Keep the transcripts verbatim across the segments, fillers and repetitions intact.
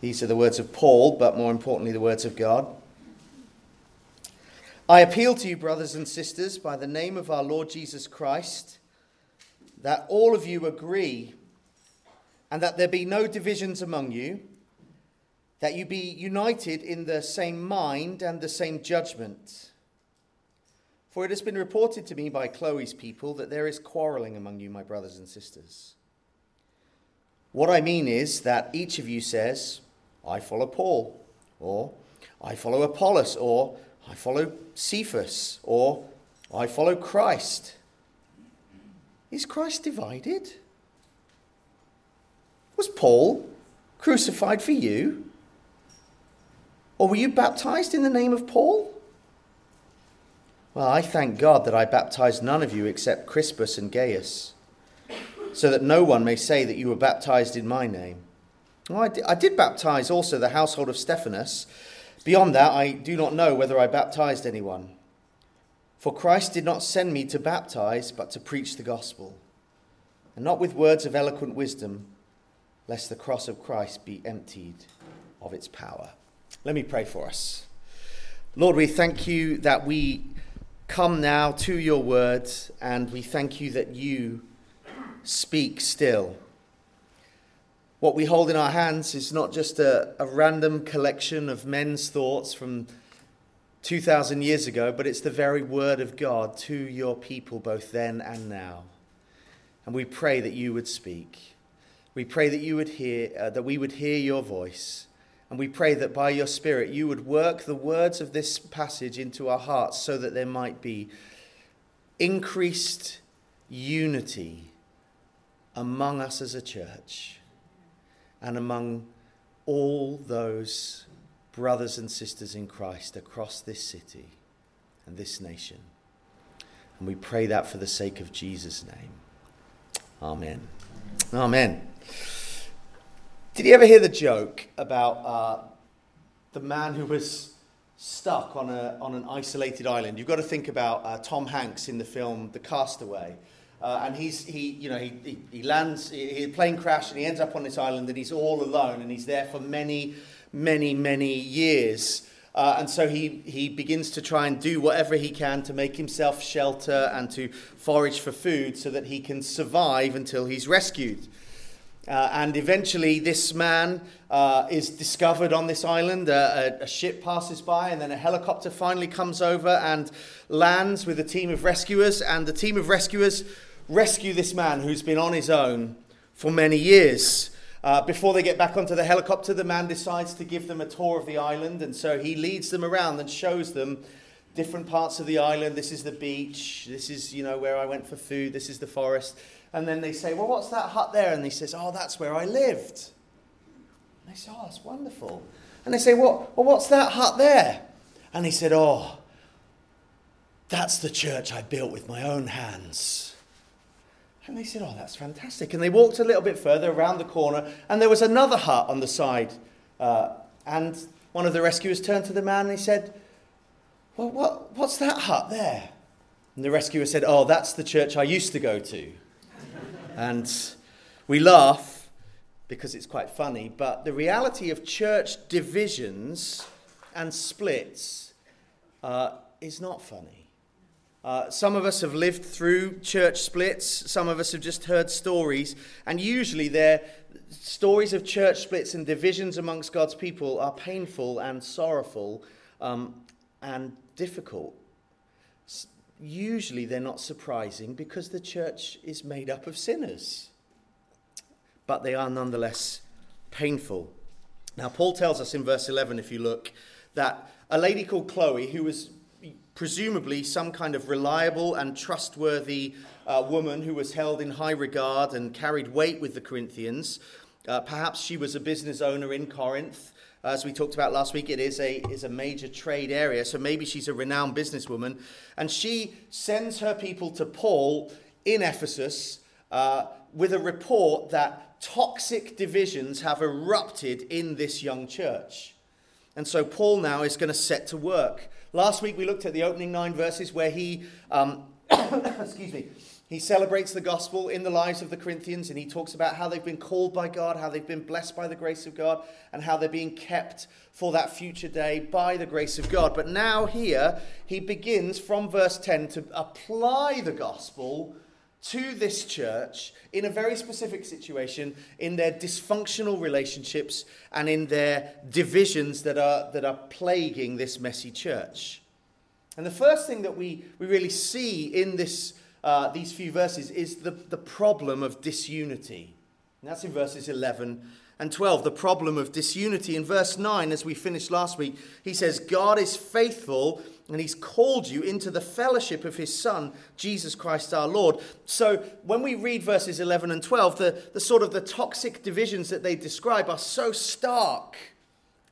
These are the words of Paul, but more importantly, the words of God. I appeal to you, brothers and sisters, by the name of our Lord Jesus Christ, that all of you agree and that there be no divisions among you, that you be united in the same mind and the same judgment. For it has been reported to me by Chloe's people that there is quarreling among you, my brothers and sisters. What I mean is that each of you says, I follow Paul, or I follow Apollos, or I follow Cephas, or I follow Christ. Is Christ divided? Was Paul crucified for you? Or were you baptized in the name of Paul? Well, I thank God that I baptized none of you except Crispus and Gaius, so that no one may say that you were baptized in my name. Well, I, did, I did baptize also the household of Stephanus. Beyond that, I do not know whether I baptized anyone. For Christ did not send me to baptize, but to preach the gospel, and not with words of eloquent wisdom, lest the cross of Christ be emptied of its power. Let me pray for us. Lord, we thank you that we come now to your word, and we thank you that you speak still. What we hold in our hands is not just a, a random collection of men's thoughts from two thousand years ago, but it's the very word of God to your people both then and now. And we pray that you would speak. We pray that you would hear, uh, that we would hear your voice. And we pray that by your Spirit you would work the words of this passage into our hearts so that there might be increased unity among us as a church and among all those brothers and sisters in Christ across this city and this nation. And we pray that for the sake of Jesus' name. Amen. Amen. Did you ever hear the joke about uh, the man who was stuck on a on an isolated island? You've got to think about uh, Tom Hanks in the film The Castaway. Uh, and he's he you know he he, he lands he, he plane crash and he ends up on this island and he's all alone and he's there for many many many years uh, and so he he begins to try and do whatever he can to make himself shelter and to forage for food so that he can survive until he's rescued. Uh, and eventually this man uh, is discovered on this island. Uh, a, a ship passes by and then a helicopter finally comes over and lands with a team of rescuers. And the team of rescuers rescue this man who's been on his own for many years. Uh, before they get back onto the helicopter, the man decides to give them a tour of the island. And so he leads them around and shows them different parts of the island. This is the beach. This is, you know, where I went for food. This is the forest. And then they say, well, what's that hut there? And he says, oh, that's where I lived. And they say, oh, that's wonderful. And they say, well, well, what's that hut there? And he said, oh, that's the church I built with my own hands. And they said, oh, that's fantastic. And they walked a little bit further around the corner, and there was another hut on the side. Uh, and one of the rescuers turned to the man and he said, well, what, what's that hut there? And the rescuer said, oh, that's the church I used to go to. And we laugh because it's quite funny, but the reality of church divisions and splits uh, is not funny. Uh, some of us have lived through church splits, some of us have just heard stories, and usually their stories of church splits and divisions amongst God's people are painful and sorrowful um, and difficult. Usually they're not surprising because the church is made up of sinners. But they are nonetheless painful. Now, Paul tells us in verse eleven, if you look, that a lady called Chloe, who was presumably some kind of reliable and trustworthy uh, woman who was held in high regard and carried weight with the Corinthians, uh, perhaps she was a business owner in Corinth. As we talked about last week, it is a is a major trade area, so maybe she's a renowned businesswoman. And she sends her people to Paul in Ephesus uh, with a report that toxic divisions have erupted in this young church. And so Paul now is going to set to work. Last week we looked at the opening nine verses where he, um, excuse me, He celebrates the gospel in the lives of the Corinthians, and he talks about how they've been called by God, how they've been blessed by the grace of God, and how they're being kept for that future day by the grace of God. But now here, he begins from verse ten to apply the gospel to this church in a very specific situation, in their dysfunctional relationships and in their divisions that are, that are plaguing this messy church. And the first thing that we, we really see in this Uh, these few verses is the, the problem of disunity. And that's in verses eleven and twelve, the problem of disunity. In verse nine, as we finished last week, he says, God is faithful and he's called you into the fellowship of his Son, Jesus Christ our Lord. So when we read verses eleven and twelve, the, the sort of the toxic divisions that they describe are so stark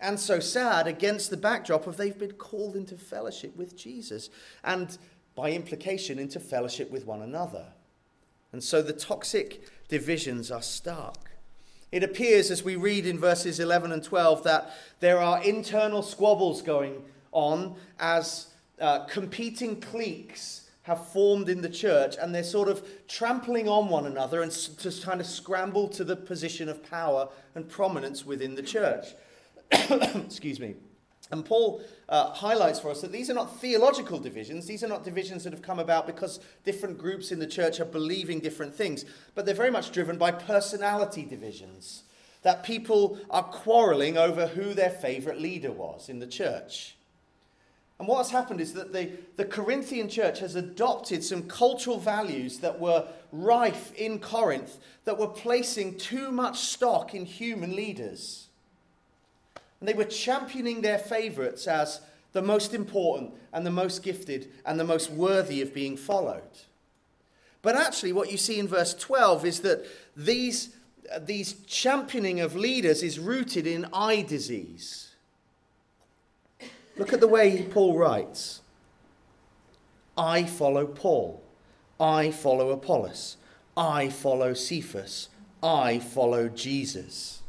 and so sad against the backdrop of they've been called into fellowship with Jesus and by implication, into fellowship with one another. And so the toxic divisions are stark. It appears, as we read in verses eleven and twelve, that there are internal squabbles going on as uh, competing cliques have formed in the church, and they're sort of trampling on one another and s- to kind of scramble to the position of power and prominence within the church. Excuse me. And Paul uh, highlights for us that these are not theological divisions. These are not divisions that have come about because different groups in the church are believing different things. But they're very much driven by personality divisions. That people are quarreling over who their favourite leader was in the church. And what's happened is that the, the Corinthian church has adopted some cultural values that were rife in Corinth, that were placing too much stock in human leaders. And they were championing their favourites as the most important and the most gifted and the most worthy of being followed. But actually what you see in verse twelve is that these, these championing of leaders is rooted in eye disease. Look at the way Paul writes. I follow Paul. I follow Apollos. I follow Cephas. I follow Jesus.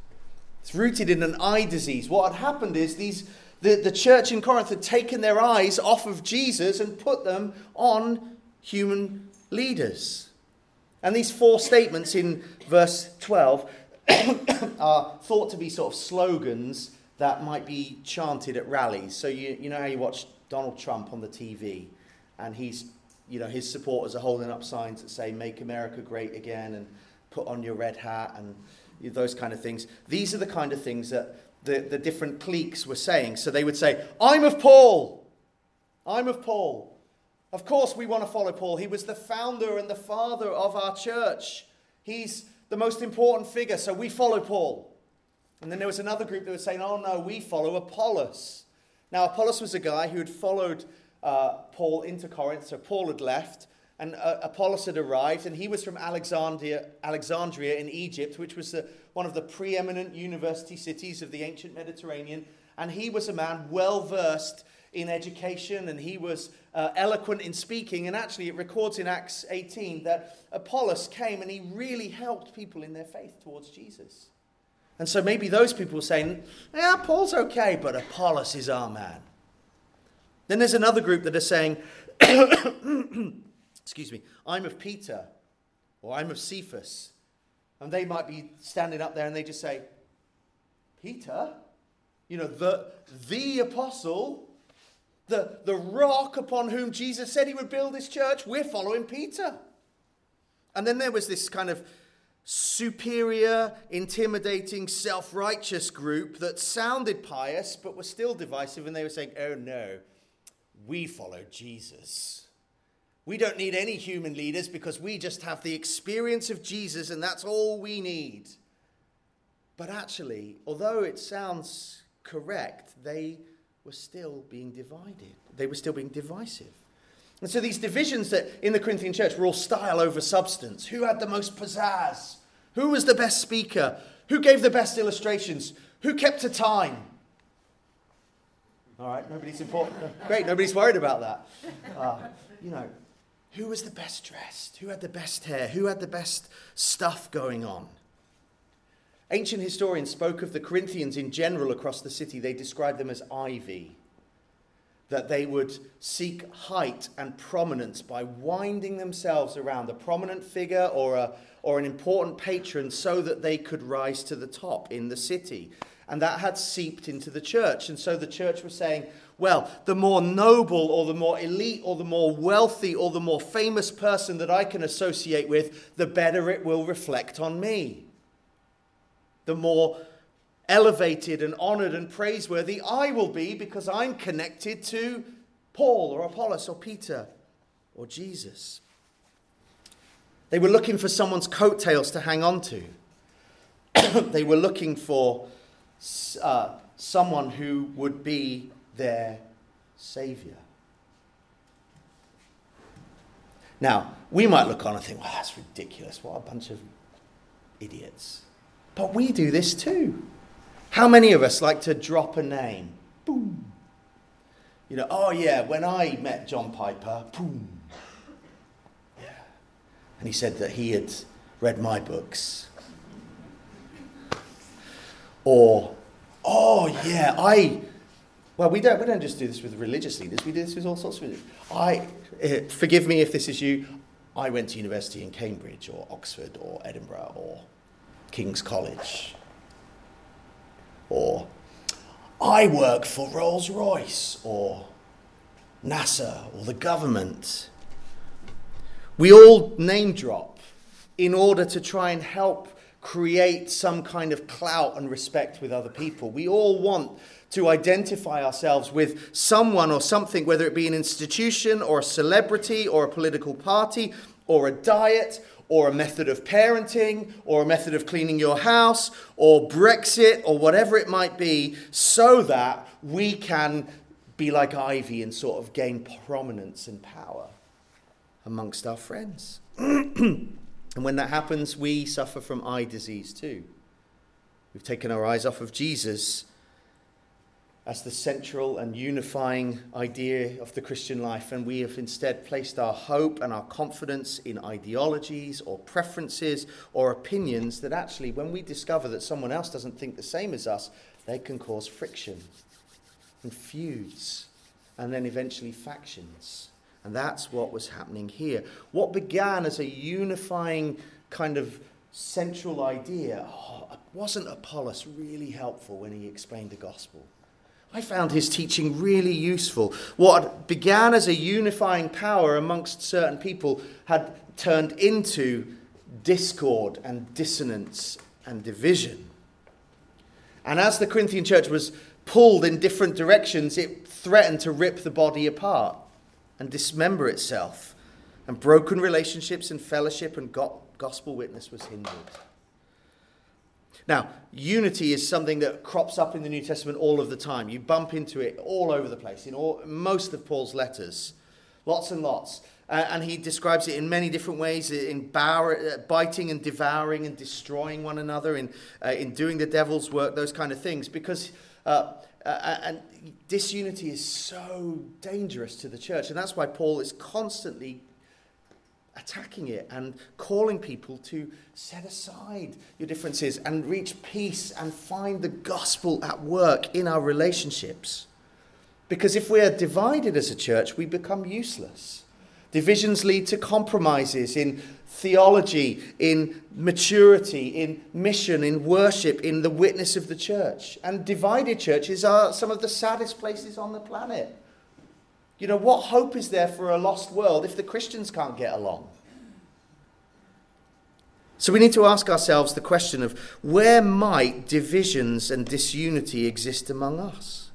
It's rooted in an eye disease. What had happened is these the, the church in Corinth had taken their eyes off of Jesus and put them on human leaders. And these four statements in verse twelve are thought to be sort of slogans that might be chanted at rallies. So you, you know how you watch Donald Trump on the T V, and he's you know his supporters are holding up signs that say "Make America Great Again" and "Put on your red hat" and those kind of things. These are the kind of things that the, the different cliques were saying. So they would say, I'm of Paul. I'm of Paul. Of course we want to follow Paul. He was the founder and the father of our church. He's the most important figure, so we follow Paul. And then there was another group that was saying, oh no, we follow Apollos. Now Apollos was a guy who had followed uh, Paul into Corinth, so Paul had left. And uh, Apollos had arrived, and he was from Alexandria, Alexandria in Egypt, which was the, one of the preeminent university cities of the ancient Mediterranean. And he was a man well-versed in education, and he was uh, eloquent in speaking. And actually, it records in Acts eighteen that Apollos came, and he really helped people in their faith towards Jesus. And so maybe those people were saying, yeah, Paul's okay, but Apollos is our man. Then there's another group that are saying... Excuse me, I'm of Peter, or I'm of Cephas. And they might be standing up there and they just say, Peter? You know, the the apostle, the, the rock upon whom Jesus said he would build his church, we're following Peter. And then there was this kind of superior, intimidating, self-righteous group that sounded pious but were still divisive, and they were saying, oh no, we follow Jesus. We don't need any human leaders because we just have the experience of Jesus and that's all we need. But actually, although it sounds correct, they were still being divided. They were still being divisive. And so these divisions that in the Corinthian church were all style over substance. Who had the most pizzazz? Who was the best speaker? Who gave the best illustrations? Who kept to time? All right, nobody's important. Great, nobody's worried about that. Uh, you know. Who was the best dressed? Who had the best hair? Who had the best stuff going on? Ancient historians spoke of the Corinthians in general across the city. They described them as ivy. that they would seek height and prominence by winding themselves around a prominent figure or a or an important patron so that they could rise to the top in the city. And that had seeped into the church. And so the church was saying, well, the more noble or the more elite or the more wealthy or the more famous person that I can associate with, the better it will reflect on me. The more elevated and honored and praiseworthy I will be because I'm connected to Paul or Apollos or Peter or Jesus. They were looking for someone's coattails to hang on to. They were looking for uh, someone who would be their savior. Now, we might look on and think, well, that's ridiculous. What a bunch of idiots. But we do this too. How many of us like to drop a name? Boom. You know, oh yeah, when I met John Piper, boom. Yeah. And he said that he had read my books. Or, oh yeah, I, well, we don't we don't just do this with religious leaders, we do this with all sorts of, I, uh, forgive me if this is you, I went to university in Cambridge or Oxford or Edinburgh or King's College. Or, I work for Rolls-Royce or NASA or the government. We all name drop in order to try and help create some kind of clout and respect with other people. We all want to identify ourselves with someone or something, whether it be an institution or a celebrity or a political party or a diet or a method of parenting, or a method of cleaning your house, or Brexit, or whatever it might be, so that we can be like Ivy and sort of gain prominence and power amongst our friends. And when that happens, we suffer from eye disease too. We've taken our eyes off of Jesus as the central and unifying idea of the Christian life, and we have instead placed our hope and our confidence in ideologies or preferences or opinions that actually, when we discover that someone else doesn't think the same as us, they can cause friction and feuds and then eventually factions. And that's what was happening here. What began as a unifying kind of central idea, oh, wasn't Apollos really helpful when he explained the gospel? I found his teaching really useful. What began as a unifying power amongst certain people had turned into discord and dissonance and division. And as the Corinthian church was pulled in different directions, it threatened to rip the body apart and dismember itself. And broken relationships and fellowship and gospel witness was hindered. Now, unity is something that crops up in the New Testament all of the time. You bump into it all over the place, in all, most of Paul's letters. Lots and lots. Uh, and he describes it in many different ways, in bower, biting and devouring and destroying one another, in uh, in doing the devil's work, those kind of things. Because uh, uh, and disunity is so dangerous to the church. And that's why Paul is constantly attacking it and calling people to set aside your differences and reach peace and find the gospel at work in our relationships. Because if we are divided as a church, we become useless. Divisions lead to compromises in theology, in maturity, in mission, in worship, in the witness of the church. And divided churches are some of the saddest places on the planet. You know, what hope is there for a lost world if the Christians can't get along? So we need to ask ourselves the question of where might divisions and disunity exist among us?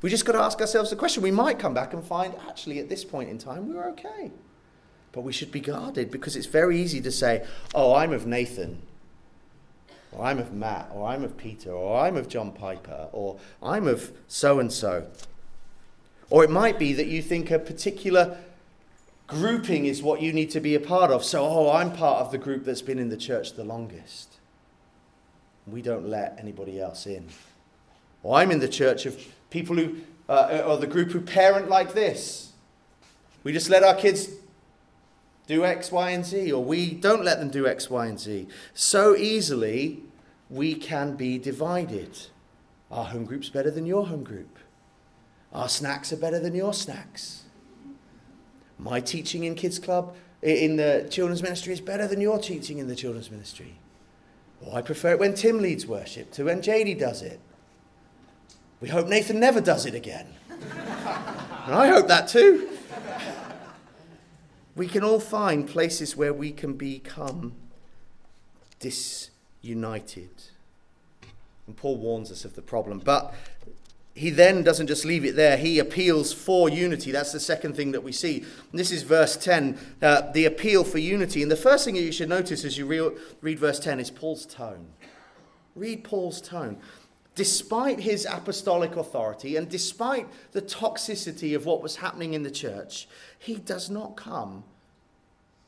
We just got to ask ourselves the question. We might come back and find, actually, at this point in time, we're okay. But we should be guarded, because it's very easy to say, oh, I'm of Nathan, or I'm of Matt, or I'm of Peter, or I'm of John Piper, or I'm of so-and-so. Or it might be that you think a particular grouping is what you need to be a part of. So, oh, I'm part of the group that's been in the church the longest. We don't let anybody else in. Or I'm in the church of people who, uh, or the group who parent like this. We just let our kids do X, Y, and Z. Or we don't let them do X, Y, and Z. So easily, we can be divided. Our home group's better than your home group. Our snacks are better than your snacks. My teaching in kids club, in the children's ministry, is better than your teaching in the children's ministry. Or I prefer it when Tim leads worship to when J D does it. We hope Nathan never does it again. And I hope that too. We can all find places where we can become disunited. And Paul warns us of the problem. But he then doesn't just leave it there. He appeals for unity. That's the second thing that we see. And this is verse ten, uh, the appeal for unity. And the first thing that you should notice as you re- read verse ten is Paul's tone. Read Paul's tone. Despite his apostolic authority and despite the toxicity of what was happening in the church, he does not come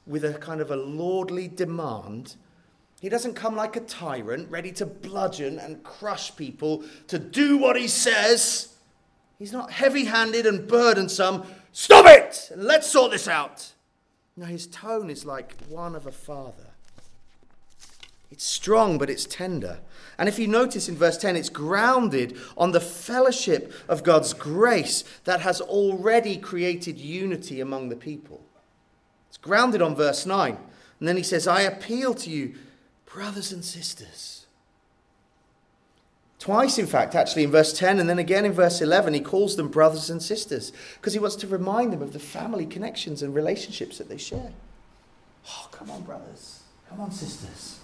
with a kind of a lordly demand. He doesn't come like a tyrant, ready to bludgeon and crush people to do what he says. He's not heavy-handed and burdensome. Stop it! And let's sort this out. No, his tone is like one of a father. It's strong, but it's tender. And if you notice in verse ten, it's grounded on the fellowship of God's grace that has already created unity among the people. It's grounded on verse nine. And then he says, I appeal to you, brothers and sisters. Twice, in fact, actually, in verse ten and then again in verse eleven, he calls them brothers and sisters because he wants to remind them of the family connections and relationships that they share. Oh, come on, brothers. Come on, sisters.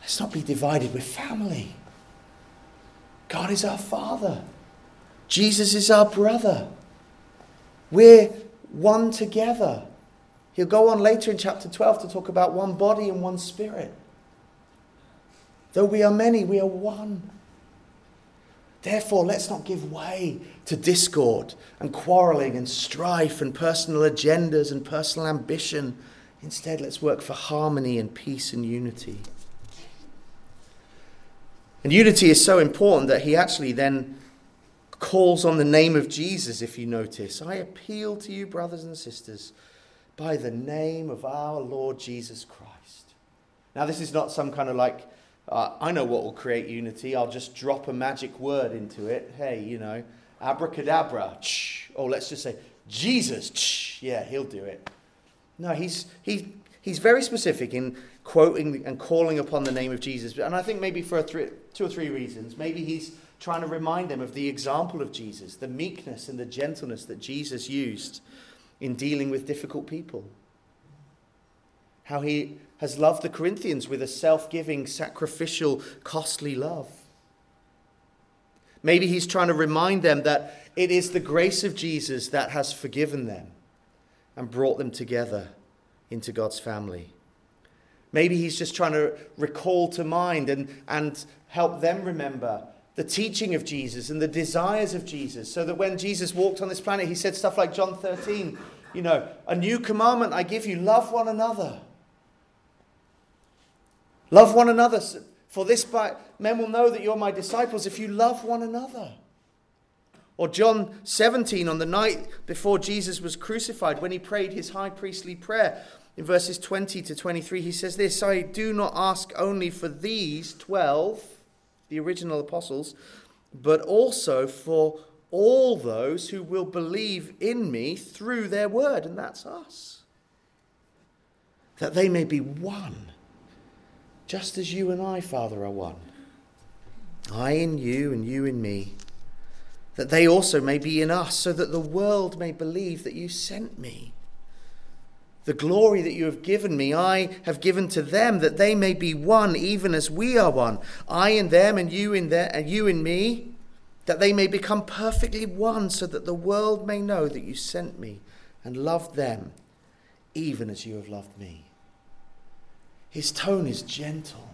Let's not be divided. We're family. God is our Father. Jesus is our brother. We're one together. He'll go on later in chapter twelve to talk about one body and one spirit. Though we are many, we are one. Therefore, let's not give way to discord and quarreling and strife and personal agendas and personal ambition. Instead, let's work for harmony and peace and unity. And unity is so important that he actually then calls on the name of Jesus, if you notice. I appeal to you, brothers and sisters, by the name of our Lord Jesus Christ. Now, this is not some kind of like, uh, I know what will create unity. I'll just drop a magic word into it. Hey, you know, abracadabra. Shh. Or let's just say, Jesus. Shh. Yeah, he'll do it. No, he's he he's very specific in quoting and calling upon the name of Jesus. And I think maybe for a three, two or three reasons. Maybe he's trying to remind them of the example of Jesus, the meekness and the gentleness that Jesus used in dealing with difficult people. How he has loved the Corinthians with a self-giving, sacrificial, costly love. Maybe he's trying to remind them that it is the grace of Jesus that has forgiven them and brought them together into God's family. Maybe he's just trying to recall to mind and, and help them remember the teaching of Jesus and the desires of Jesus, so that when Jesus walked on this planet, he said stuff like John thirteen, you know, a new commandment I give you, love one another. Love one another, for this by men will know that you're my disciples if you love one another. Or John seventeen, on the night before Jesus was crucified, when he prayed his high priestly prayer, in verses twenty to twenty-three, he says this, I do not ask only for these twelve, the original apostles, but also for all those who will believe in me through their word, and that's us, that they may be one, just as you and I, Father, are one, I in you and you in me, that they also may be in us, so that the world may believe that you sent me. The glory that you have given me, I have given to them, that they may be one, even as we are one. I in them, and you in their, and you in me, that they may become perfectly one, so that the world may know that you sent me and loved them, even as you have loved me. His tone is gentle.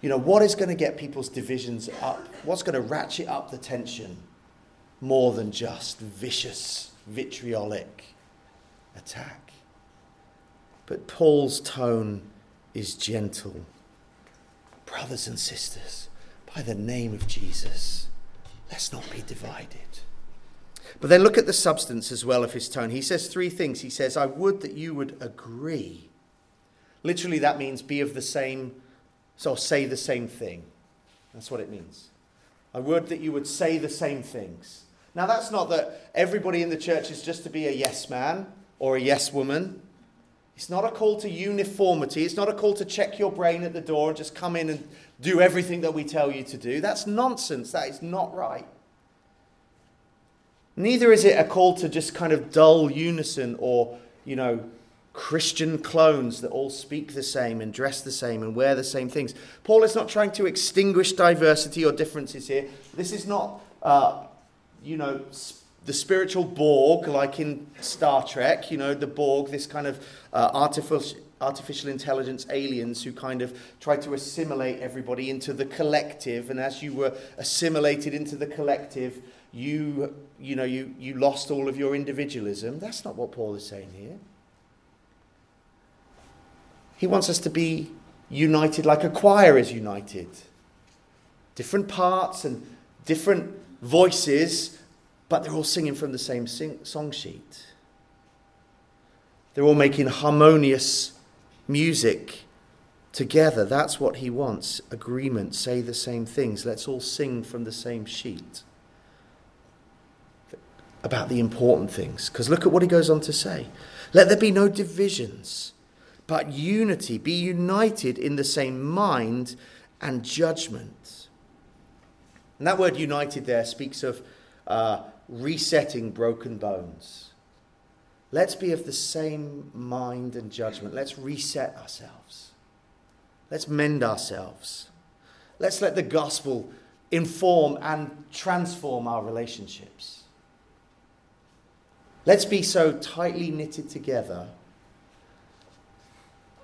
You know, what is going to get people's divisions up? What's going to ratchet up the tension more than just vicious, vitriolic attack? But Paul's tone is gentle. Brothers and sisters, by the name of Jesus, let's not be divided. But then look at the substance as well of his tone. He says three things. He says, I would that you would agree. Literally, that means be of the same, so say the same thing. That's what it means. I would that you would say the same things. Now, that's not that everybody in the church is just to be a yes man or a yes woman. It's not a call to uniformity. It's not a call to check your brain at the door and just come in and do everything that we tell you to do. That's nonsense. That is not right. Neither is it a call to just kind of dull unison or, you know, Christian clones that all speak the same and dress the same and wear the same things. Paul is not trying to extinguish diversity or differences here. This is not, uh, you know, sp- the spiritual Borg like in Star Trek, you know, the Borg, this kind of uh, artificial, artificial intelligence aliens who kind of try to assimilate everybody into the collective. And as you were assimilated into the collective, you, you know, you, you lost all of your individualism. That's not what Paul is saying here. He wants us to be united like a choir is united. Different parts and different voices, but they're all singing from the same sing- song sheet. They're all making harmonious music together. That's what he wants. Agreement, say the same things. Let's all sing from the same sheet about the important things. Because look at what he goes on to say. Let there be no divisions, but unity, be united in the same mind and judgment. And that word united there speaks of uh, resetting broken bones. Let's be of the same mind and judgment. Let's reset ourselves. Let's mend ourselves. Let's let the gospel inform and transform our relationships. Let's be so tightly knitted together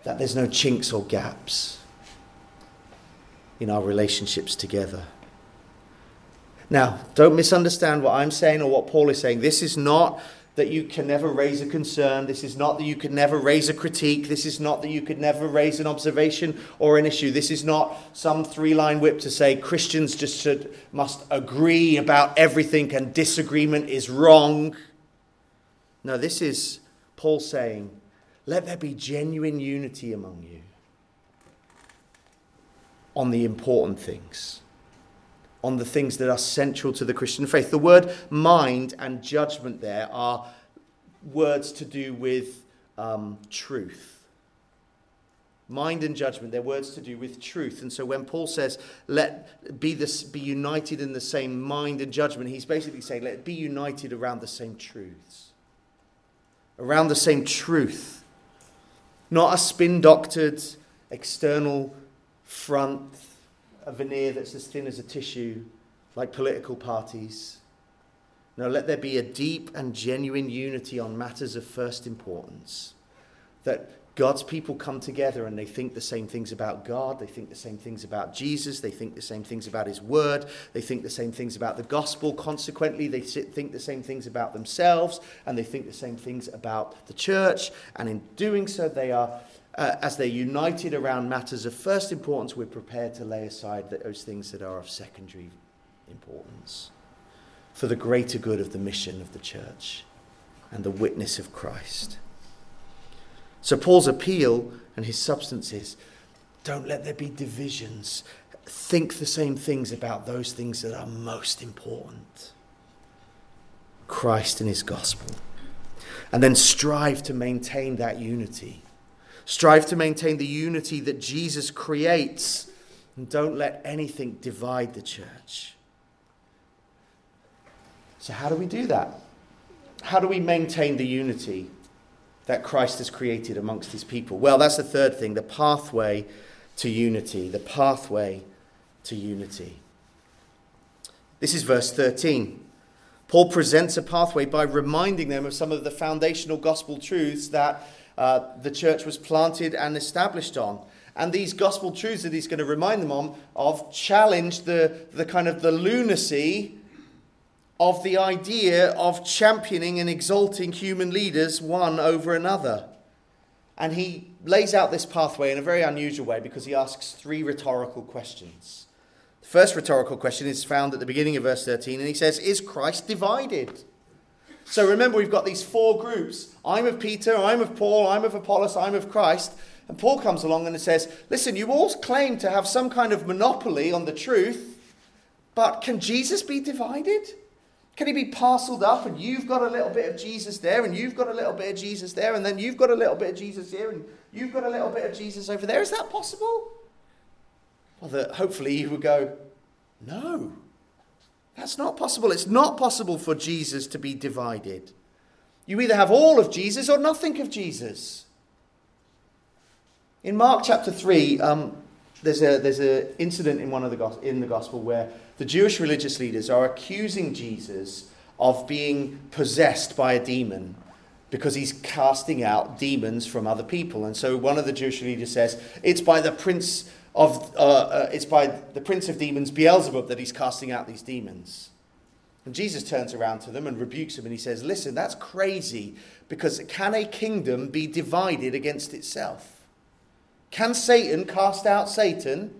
that there's no chinks or gaps in our relationships together. Now, don't misunderstand what I'm saying or what Paul is saying. This is not that you can never raise a concern. This is not that you can never raise a critique. This is not that you could never raise an observation or an issue. This is not some three-line whip to say Christians just should must agree about everything and disagreement is wrong. No, this is Paul saying, let there be genuine unity among you on the important things, on the things that are central to the Christian faith. The word mind and judgment there are words to do with um, truth. Mind and judgment, they're words to do with truth. And so when Paul says, let be, this, be united in the same mind and judgment, he's basically saying, let it be united around the same truths, around the same truth. Not a spin-doctored external front, a veneer that's as thin as a tissue, like political parties. No, let there be a deep and genuine unity on matters of first importance. That God's people come together and they think the same things about God, they think the same things about Jesus, they think the same things about his word, they think the same things about the gospel. Consequently, they think the same things about themselves and they think the same things about the church. And in doing so, they are, uh, as they're united around matters of first importance, we're prepared to lay aside those things that are of secondary importance for the greater good of the mission of the church and the witness of Christ. So Paul's appeal and his substance is, don't let there be divisions. Think the same things about those things that are most important. Christ and his gospel. And then strive to maintain that unity. Strive to maintain the unity that Jesus creates. And don't let anything divide the church. So how do we do that? How do we maintain the unity that Christ has created amongst his people? Well, that's the third thing, the pathway to unity. The pathway to unity. This is verse thirteen. Paul presents a pathway by reminding them of some of the foundational gospel truths that uh, the church was planted and established on. And these gospel truths that he's going to remind them on, of challenge the, the kind of the lunacy of the idea of championing and exalting human leaders one over another. And he lays out this pathway in a very unusual way because he asks three rhetorical questions. The first rhetorical question is found at the beginning of verse thirteen, and he says, is Christ divided? So remember, we've got these four groups. I'm of Peter, I'm of Paul, I'm of Apollos, I'm of Christ. And Paul comes along and he says, listen, you all claim to have some kind of monopoly on the truth, but can Jesus be divided? Can he be parceled up and you've got a little bit of Jesus there and you've got a little bit of Jesus there and then you've got a little bit of Jesus here and you've got a little bit of Jesus over there? Is that possible? Well, that hopefully you would go, no, that's not possible. It's not possible for Jesus to be divided. You either have all of Jesus or nothing of Jesus. In Mark chapter three, um, there's a there's an incident in one of the in the gospel where the Jewish religious leaders are accusing Jesus of being possessed by a demon because he's casting out demons from other people. And so one of the Jewish leaders says, it's by the prince of uh, uh, it's by the prince of demons, Beelzebub, that he's casting out these demons. And Jesus turns around to them and rebukes them, and he says, listen, that's crazy, because can a kingdom be divided against itself? Can Satan cast out Satan?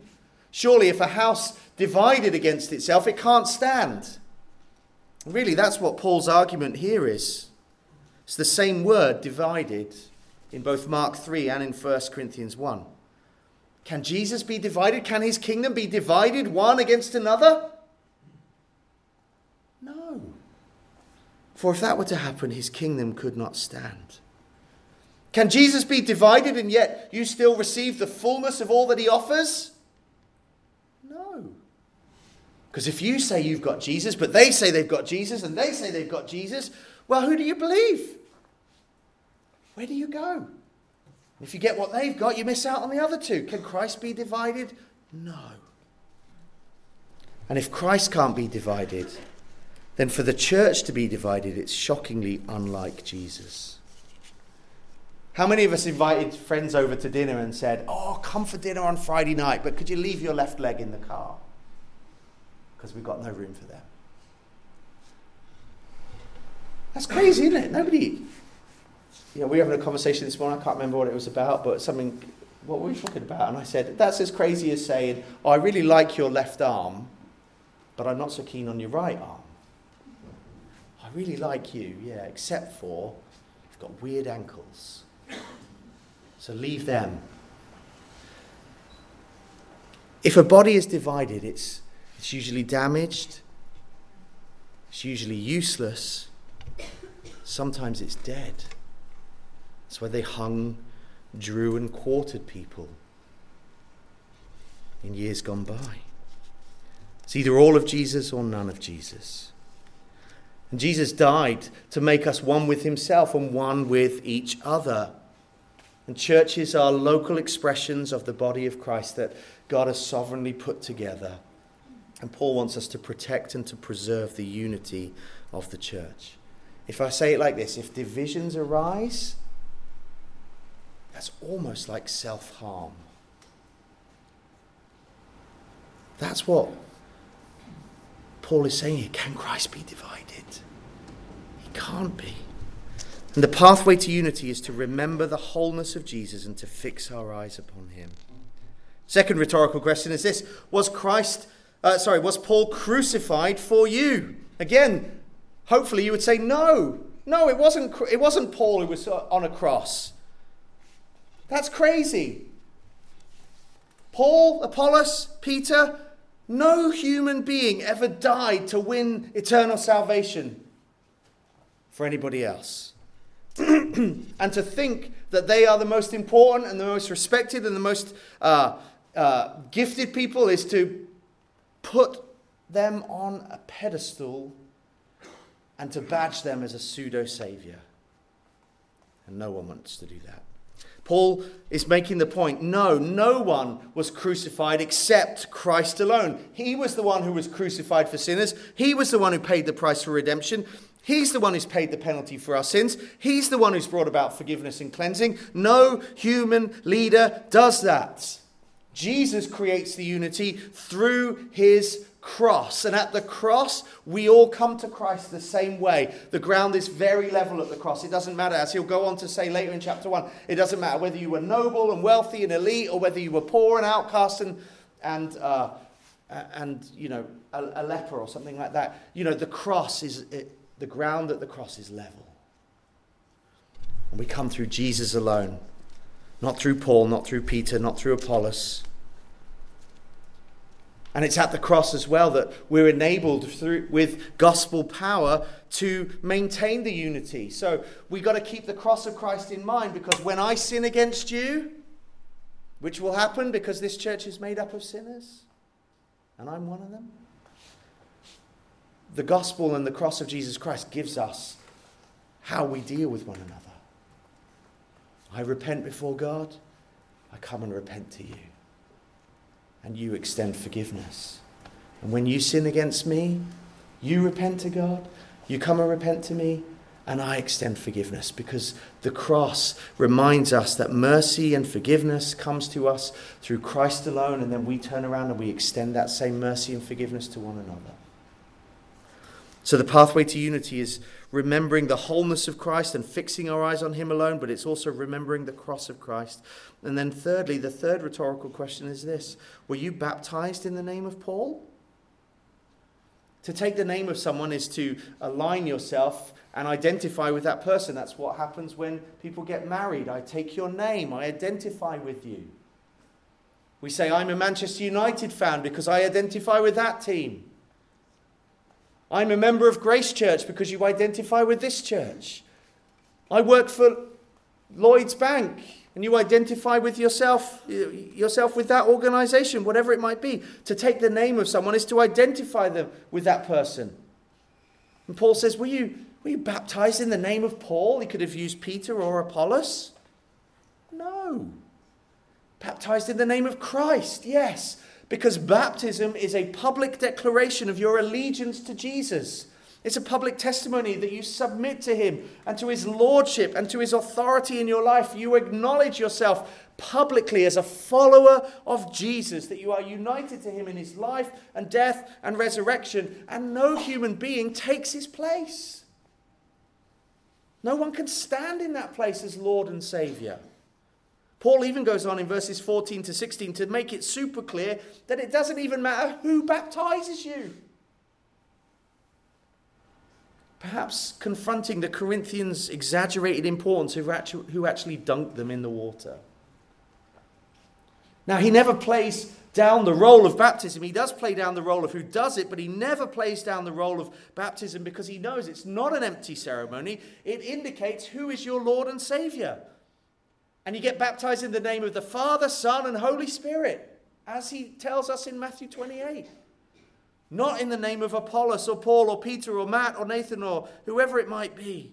Surely if a house divided against itself, it can't stand. Really, that's what Paul's argument here is. It's the same word, divided, in both Mark three and in First Corinthians one. Can Jesus be divided? Can his kingdom be divided one against another? No. For if that were to happen, his kingdom could not stand. Can Jesus be divided and yet you still receive the fullness of all that he offers? No. Because if you say you've got Jesus, but they say they've got Jesus, and they say they've got Jesus, well, who do you believe? Where do you go? If you get what they've got, you miss out on the other two. Can Christ be divided? No. And if Christ can't be divided, then for the church to be divided, it's shockingly unlike Jesus. How many of us invited friends over to dinner and said, oh, come for dinner on Friday night, but could you leave your left leg in the car? Because we've got no room for them. That's crazy, isn't it? Nobody... You know, we were having a conversation this morning, I can't remember what it was about, but something, what were we talking about? And I said, that's as crazy as saying, oh, I really like your left arm, but I'm not so keen on your right arm. I really like you, yeah, except for you've got weird ankles. So leave them. If a body is divided, it's it's usually damaged. It's usually useless. Sometimes it's dead. That's why they hung, drew, and quartered people in years gone by. It's either all of Jesus or none of Jesus. And Jesus died to make us one with himself and one with each other. And churches are local expressions of the body of Christ that God has sovereignly put together. And Paul wants us to protect and to preserve the unity of the church. If I say it like this, if divisions arise, that's almost like self-harm. That's what Paul is saying here. Can Christ be divided? He can't be. And the pathway to unity is to remember the wholeness of Jesus and to fix our eyes upon him. Second rhetorical question is this: Was Christ, uh, sorry, was Paul crucified for you? Again, hopefully you would say no. No, it wasn't. It wasn't Paul who was on a cross. That's crazy. Paul, Apollos, Peter, no human being ever died to win eternal salvation for anybody else. And to think that they are the most important and the most respected and the most uh, uh, gifted people is to put them on a pedestal and to badge them as a pseudo-saviour. And no one wants to do that. Paul is making the point, no, no one was crucified except Christ alone. He was the one who was crucified for sinners. He was the one who paid the price for redemption. He's the one who's paid the penalty for our sins. He's the one who's brought about forgiveness and cleansing. No human leader does that. Jesus creates the unity through his cross. And at the cross, we all come to Christ the same way. The ground is very level at the cross. It doesn't matter, as he'll go on to say later in chapter one, it doesn't matter whether you were noble and wealthy and elite, or whether you were poor and outcast and and uh, and you know a, a leper or something like that. You know, the cross is it, the ground at the cross is level, and we come through Jesus alone, not through Paul, not through Peter, not through Apollos. And it's at the cross as well that we're enabled through with gospel power to maintain the unity. So we got to keep the cross of Christ in mind, because when I sin against you, which will happen because this church is made up of sinners, and I'm one of them, the gospel and the cross of Jesus Christ gives us how we deal with one another. I repent before God, I come and repent to you. And you extend forgiveness. And when you sin against me, you repent to God, you come and repent to me, and I extend forgiveness, because the cross reminds us that mercy and forgiveness comes to us through Christ alone, and then we turn around and we extend that same mercy and forgiveness to one another. So the pathway to unity is remembering the wholeness of Christ and fixing our eyes on him alone, but it's also remembering the cross of Christ. And then thirdly, the third rhetorical question is this: were you baptized in the name of Paul? To take the name of someone is to align yourself and identify with that person. That's what happens when people get married. I take your name, I identify with you. We say, I'm a Manchester United fan because I identify with that team. I'm a member of Grace Church because you identify with this church. I work for Lloyd's Bank and you identify with yourself, yourself with that organization, whatever it might be. To take the name of someone is to identify them with that person. And Paul says, were you, were you baptized in the name of Paul? He could have used Peter or Apollos. No. Baptized in the name of Christ, yes. Because baptism is a public declaration of your allegiance to Jesus. It's a public testimony that you submit to him and to his lordship and to his authority in your life. You acknowledge yourself publicly as a follower of Jesus, that you are united to him in his life and death and resurrection, and no human being takes his place. No one can stand in that place as Lord and Savior. Paul even goes on in verses fourteen to sixteen to make it super clear that it doesn't even matter who baptizes you. Perhaps confronting the Corinthians' exaggerated importance who actually, who actually dunked them in the water. Now, he never plays down the role of baptism. He does play down the role of who does it, but he never plays down the role of baptism, because he knows it's not an empty ceremony. It indicates who is your Lord and Savior. And you get baptized in the name of the Father, Son, and Holy Spirit, as he tells us in Matthew twenty-eight. Not in the name of Apollos or Paul or Peter or Matt or Nathan or whoever it might be.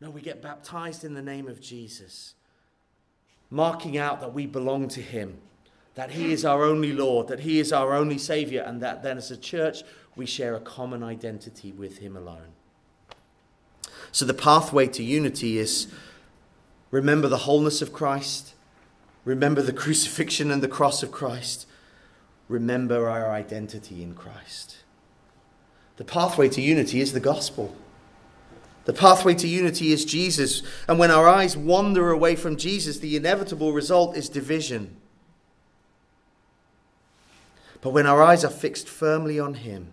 No, we get baptized in the name of Jesus, marking out that we belong to him, that he is our only Lord, that he is our only Savior, and that then as a church we share a common identity with him alone. So the pathway to unity is: remember the wholeness of Christ. Remember the crucifixion and the cross of Christ. Remember our identity in Christ. The pathway to unity is the gospel. The pathway to unity is Jesus. And when our eyes wander away from Jesus, the inevitable result is division. But when our eyes are fixed firmly on him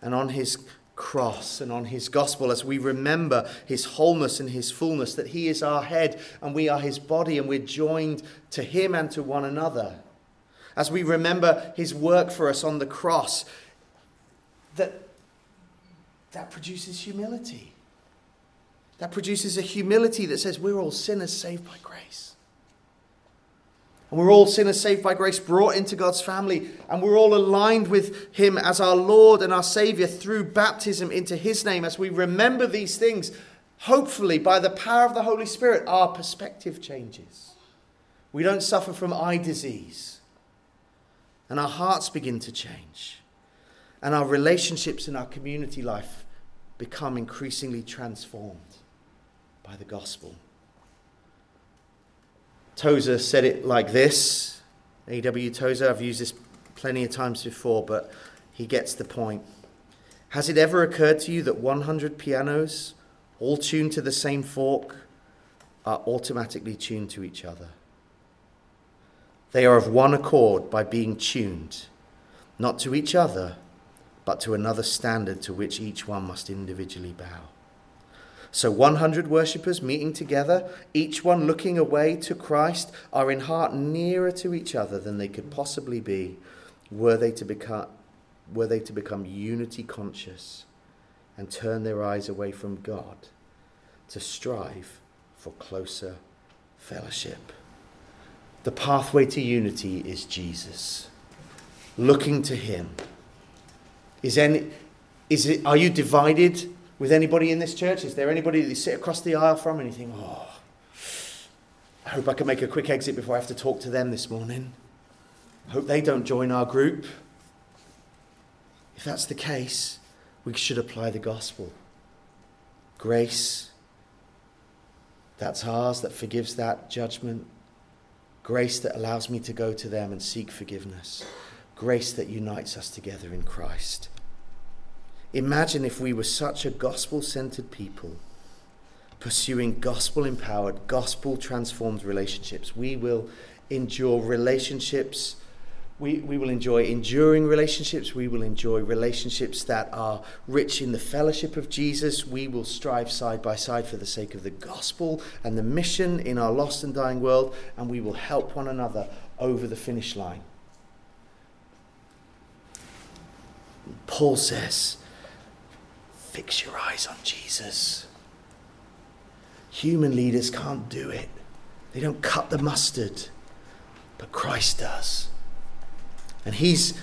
and on his cross and on his gospel, as we remember his wholeness and his fullness, that he is our head and we are his body and we're joined to him and to one another, as we remember his work for us on the cross, that that produces humility, that produces a humility that says we're all sinners saved by grace. And we're all sinners saved by grace, brought into God's family. And we're all aligned with him as our Lord and our Savior through baptism into his name. As we remember these things, hopefully by the power of the Holy Spirit, our perspective changes. We don't suffer from eye disease. And our hearts begin to change. And our relationships in our community life become increasingly transformed by the gospel. Tozer said it like this. A W Tozer, I've used this plenty of times before, but he gets the point. Has it ever occurred to you that one hundred pianos, all tuned to the same fork, are automatically tuned to each other? They are of one accord by being tuned, not to each other, but to another standard to which each one must individually bow. So one hundred worshippers meeting together, each one looking away to Christ, are in heart nearer to each other than they could possibly be Were they to become, were they to become unity conscious and turn their eyes away from God to strive for closer fellowship? The pathway to unity is Jesus. Looking to him. Is any, is it, are you divided with anybody in this church? Is there anybody that you sit across the aisle from and you think, oh, I hope I can make a quick exit before I have to talk to them this morning. I hope they don't join our group. If that's the case, we should apply the gospel. Grace, that's ours, that forgives that judgment. Grace that allows me to go to them and seek forgiveness. Grace that unites us together in Christ. Imagine if we were such a gospel-centered people, pursuing gospel-empowered, gospel-transformed relationships. We will endure relationships. We, we will enjoy enduring relationships. We will enjoy relationships that are rich in the fellowship of Jesus. We will strive side by side for the sake of the gospel and the mission in our lost and dying world, and we will help one another over the finish line. Paul says, fix your eyes on Jesus. Human leaders can't do it. They don't cut the mustard. But Christ does. And he's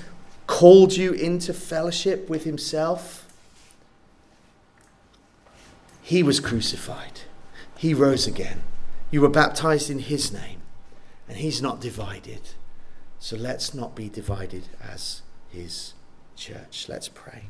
called you into fellowship with himself. He was crucified. He rose again. You were baptized in his name. And he's not divided. So let's not be divided as his church. Let's pray.